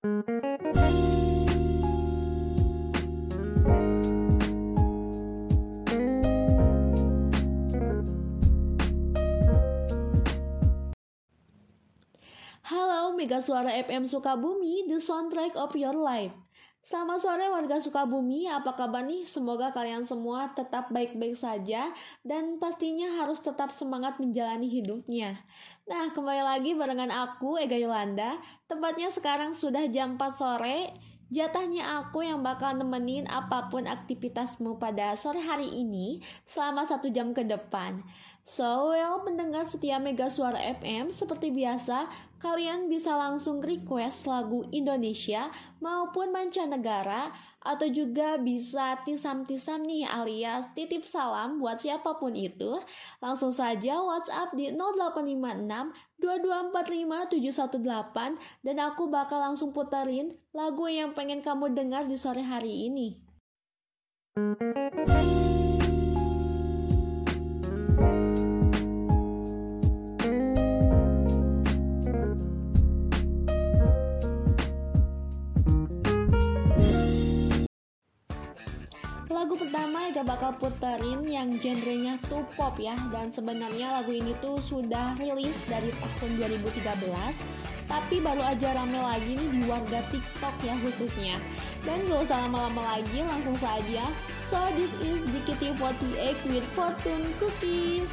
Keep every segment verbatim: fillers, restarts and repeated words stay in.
Halo Mega Suara F M Sukabumi, the soundtrack of your life. Selamat sore warga Sukabumi, apa kabar nih? Semoga kalian semua tetap baik-baik saja dan pastinya harus tetap semangat menjalani hidupnya. Nah, kembali lagi barengan aku, Ega Yolanda. Tepatnya sekarang sudah jam empat sore, jatahnya aku yang bakal nemenin apapun aktivitasmu pada sore hari ini selama satu jam ke depan. So, well, pendengar setia Mega Suara F M, seperti biasa, kalian bisa langsung request lagu Indonesia maupun mancanegara, atau juga bisa tisam-tisam nih alias titip salam buat siapapun itu. Langsung saja WhatsApp di nol delapan lima enam dua dua empat lima tujuh satu delapan dan aku bakal langsung puterin lagu yang pengen kamu dengar di sore hari ini. Lagu pertama Ega bakal puterin yang genrenya tuh pop ya, dan sebenarnya lagu ini tuh sudah rilis dari tahun dua ribu tiga belas, tapi baru aja rame lagi nih di warga TikTok ya khususnya. Dan gak usah lama-lama lagi, langsung saja. So this is J K T forty-eight with Fortune Cookies.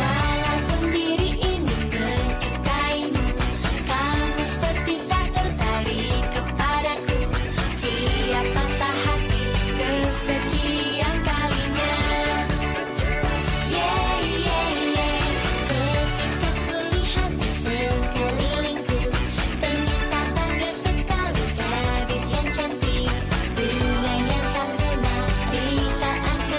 Walaupun diri ini menyukaimu, kamu seperti tak tertarik kepadaku. Siapa patah hati kesekian kalinya. Yeah, yeah, yeah. Ketika kulihat di sekelilingku, ternyata tangga sekali gadis yang cantik, dua yang tak kenal di taat.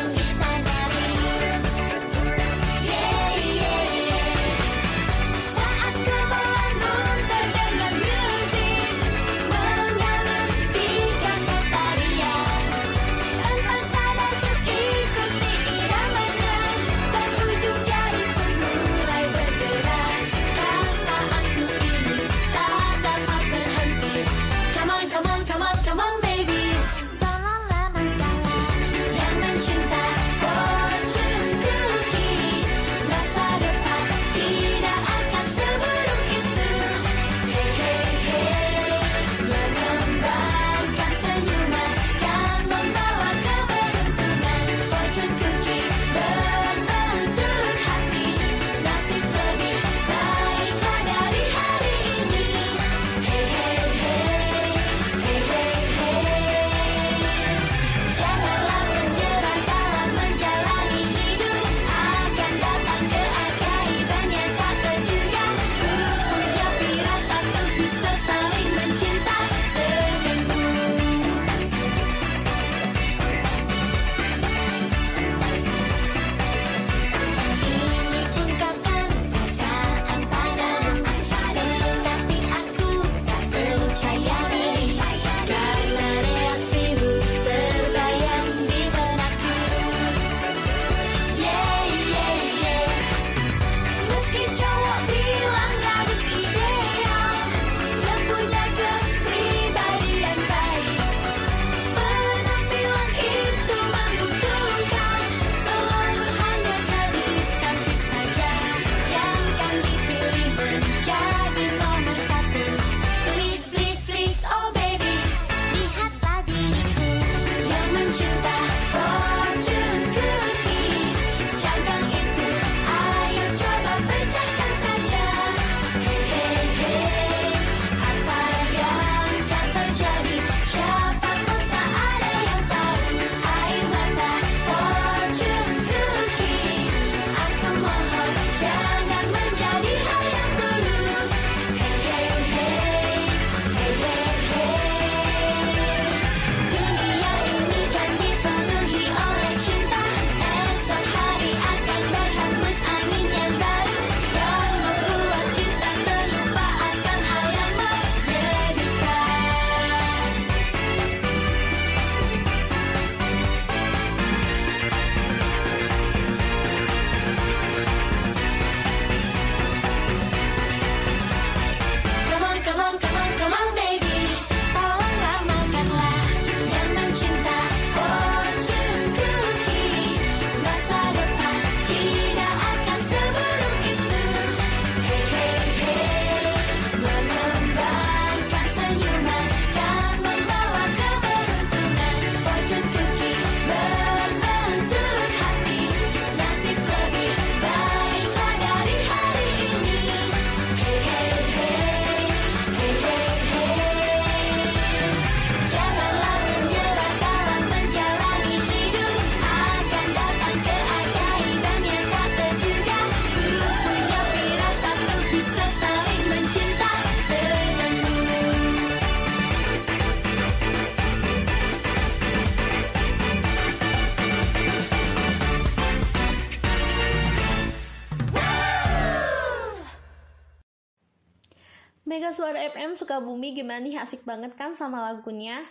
Mega Suara F M Sukabumi, gimana nih, asik banget kan sama lagunya?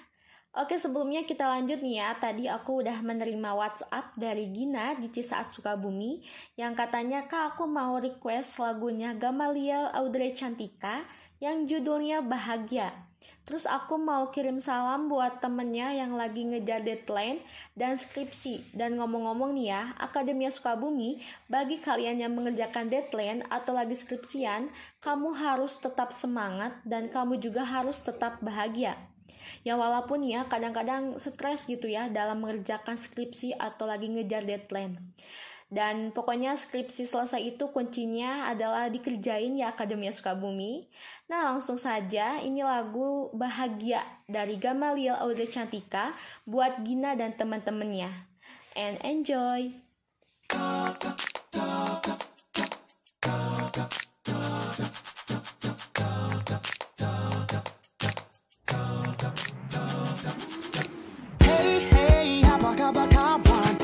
Oke, sebelumnya kita lanjut nih ya. Tadi aku udah menerima WhatsApp dari Gina di Cisaat Sukabumi yang katanya, "Kak, aku mau request lagunya Gamaliel Audrey Cantika yang judulnya Bahagia." Terus aku mau kirim salam buat temennya yang lagi ngejar deadline dan skripsi. Dan ngomong-ngomong nih ya, Akademia Sukabumi, bagi kalian yang mengerjakan deadline atau lagi skripsian, kamu harus tetap semangat dan kamu juga harus tetap bahagia. Ya walaupun ya kadang-kadang stres gitu ya dalam mengerjakan skripsi atau lagi ngejar deadline. Dan pokoknya skripsi selesai itu kuncinya adalah dikerjain ya Akademia Sukabumi. Nah langsung saja, ini lagu Bahagia dari Gamaliel Audrey Cantika buat Gina dan teman-temannya. And enjoy! Hey hey, apa kabar kawan?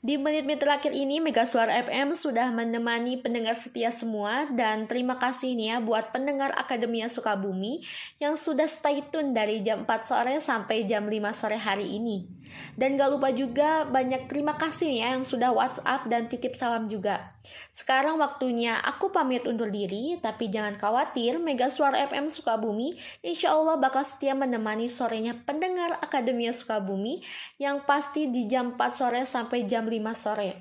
Di menit-menit terakhir ini Mega Suara F M sudah menemani pendengar setia semua dan terima kasih nih ya buat pendengar Akademia Sukabumi yang sudah stay tune dari jam empat sore sampai jam lima sore hari ini. Dan gak lupa juga banyak terima kasih ya yang sudah WhatsApp dan titip salam juga. Sekarang waktunya aku pamit undur diri, tapi jangan khawatir, Mega Suara F M Sukabumi insya Allah bakal setia menemani sorenya pendengar Akademia Sukabumi yang pasti di jam empat sore sampai jam lima sore.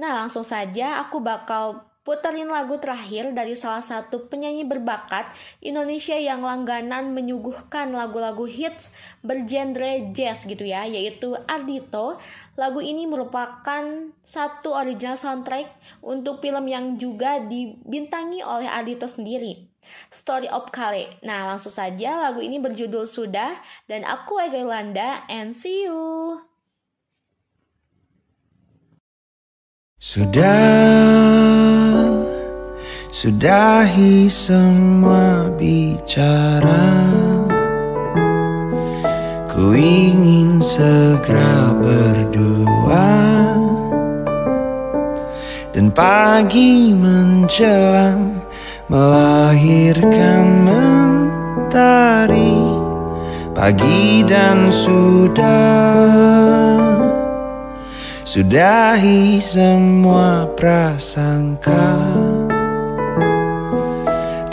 Nah, langsung saja aku bakal puterin lagu terakhir dari salah satu penyanyi berbakat Indonesia yang langganan menyuguhkan lagu-lagu hits bergenre jazz gitu ya, yaitu Adito. Lagu ini merupakan satu original soundtrack untuk film yang juga dibintangi oleh Adito sendiri, Story of Kale. Nah, langsung saja lagu ini berjudul Sudah, dan aku Ega Yolanda, and see you. Sudah, sudahi semua bicara. Ku ingin segera berdua, dan pagi menjelang melahirkan mentari. Pagi dan sudah, sudahi semua prasangka.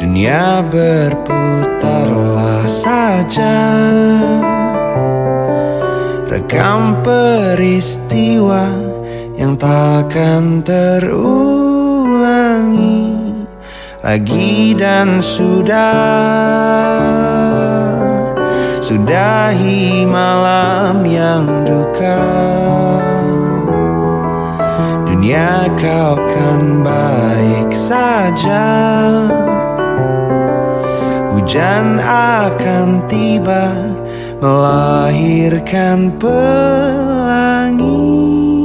Dunia berputarlah saja, rekam peristiwa yang takkan terulangi lagi. Dan sudah, sudahi malam yang duka. Dunia kau kan baik saja, hujan akan tiba melahirkan pelangi.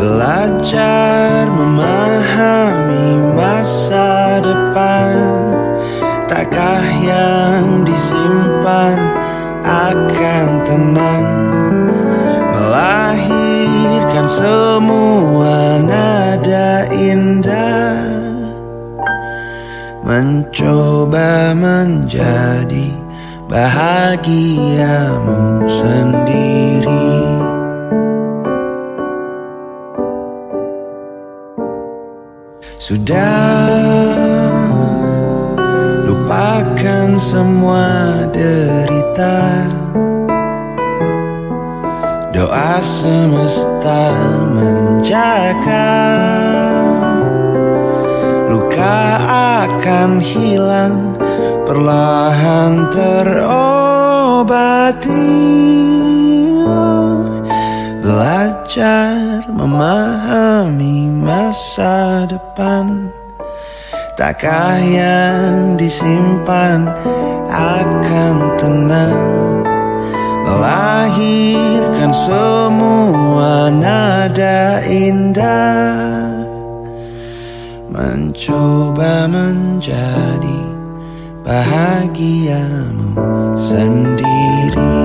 Belajar memahami masa depan, takkah yang disimpan akan tenang melahirkan semua nada indah. Mencoba menjadi bahagiamu sendiri. Sudah, lupakan semua derita. Doa semesta menjaga. Luka akan hilang, perlahan terobati. Belajar memahami masa depan, takkah yang disimpan akan tenang melahirkan semua nada indah. Mencoba menjadi bahagiamu sendiri.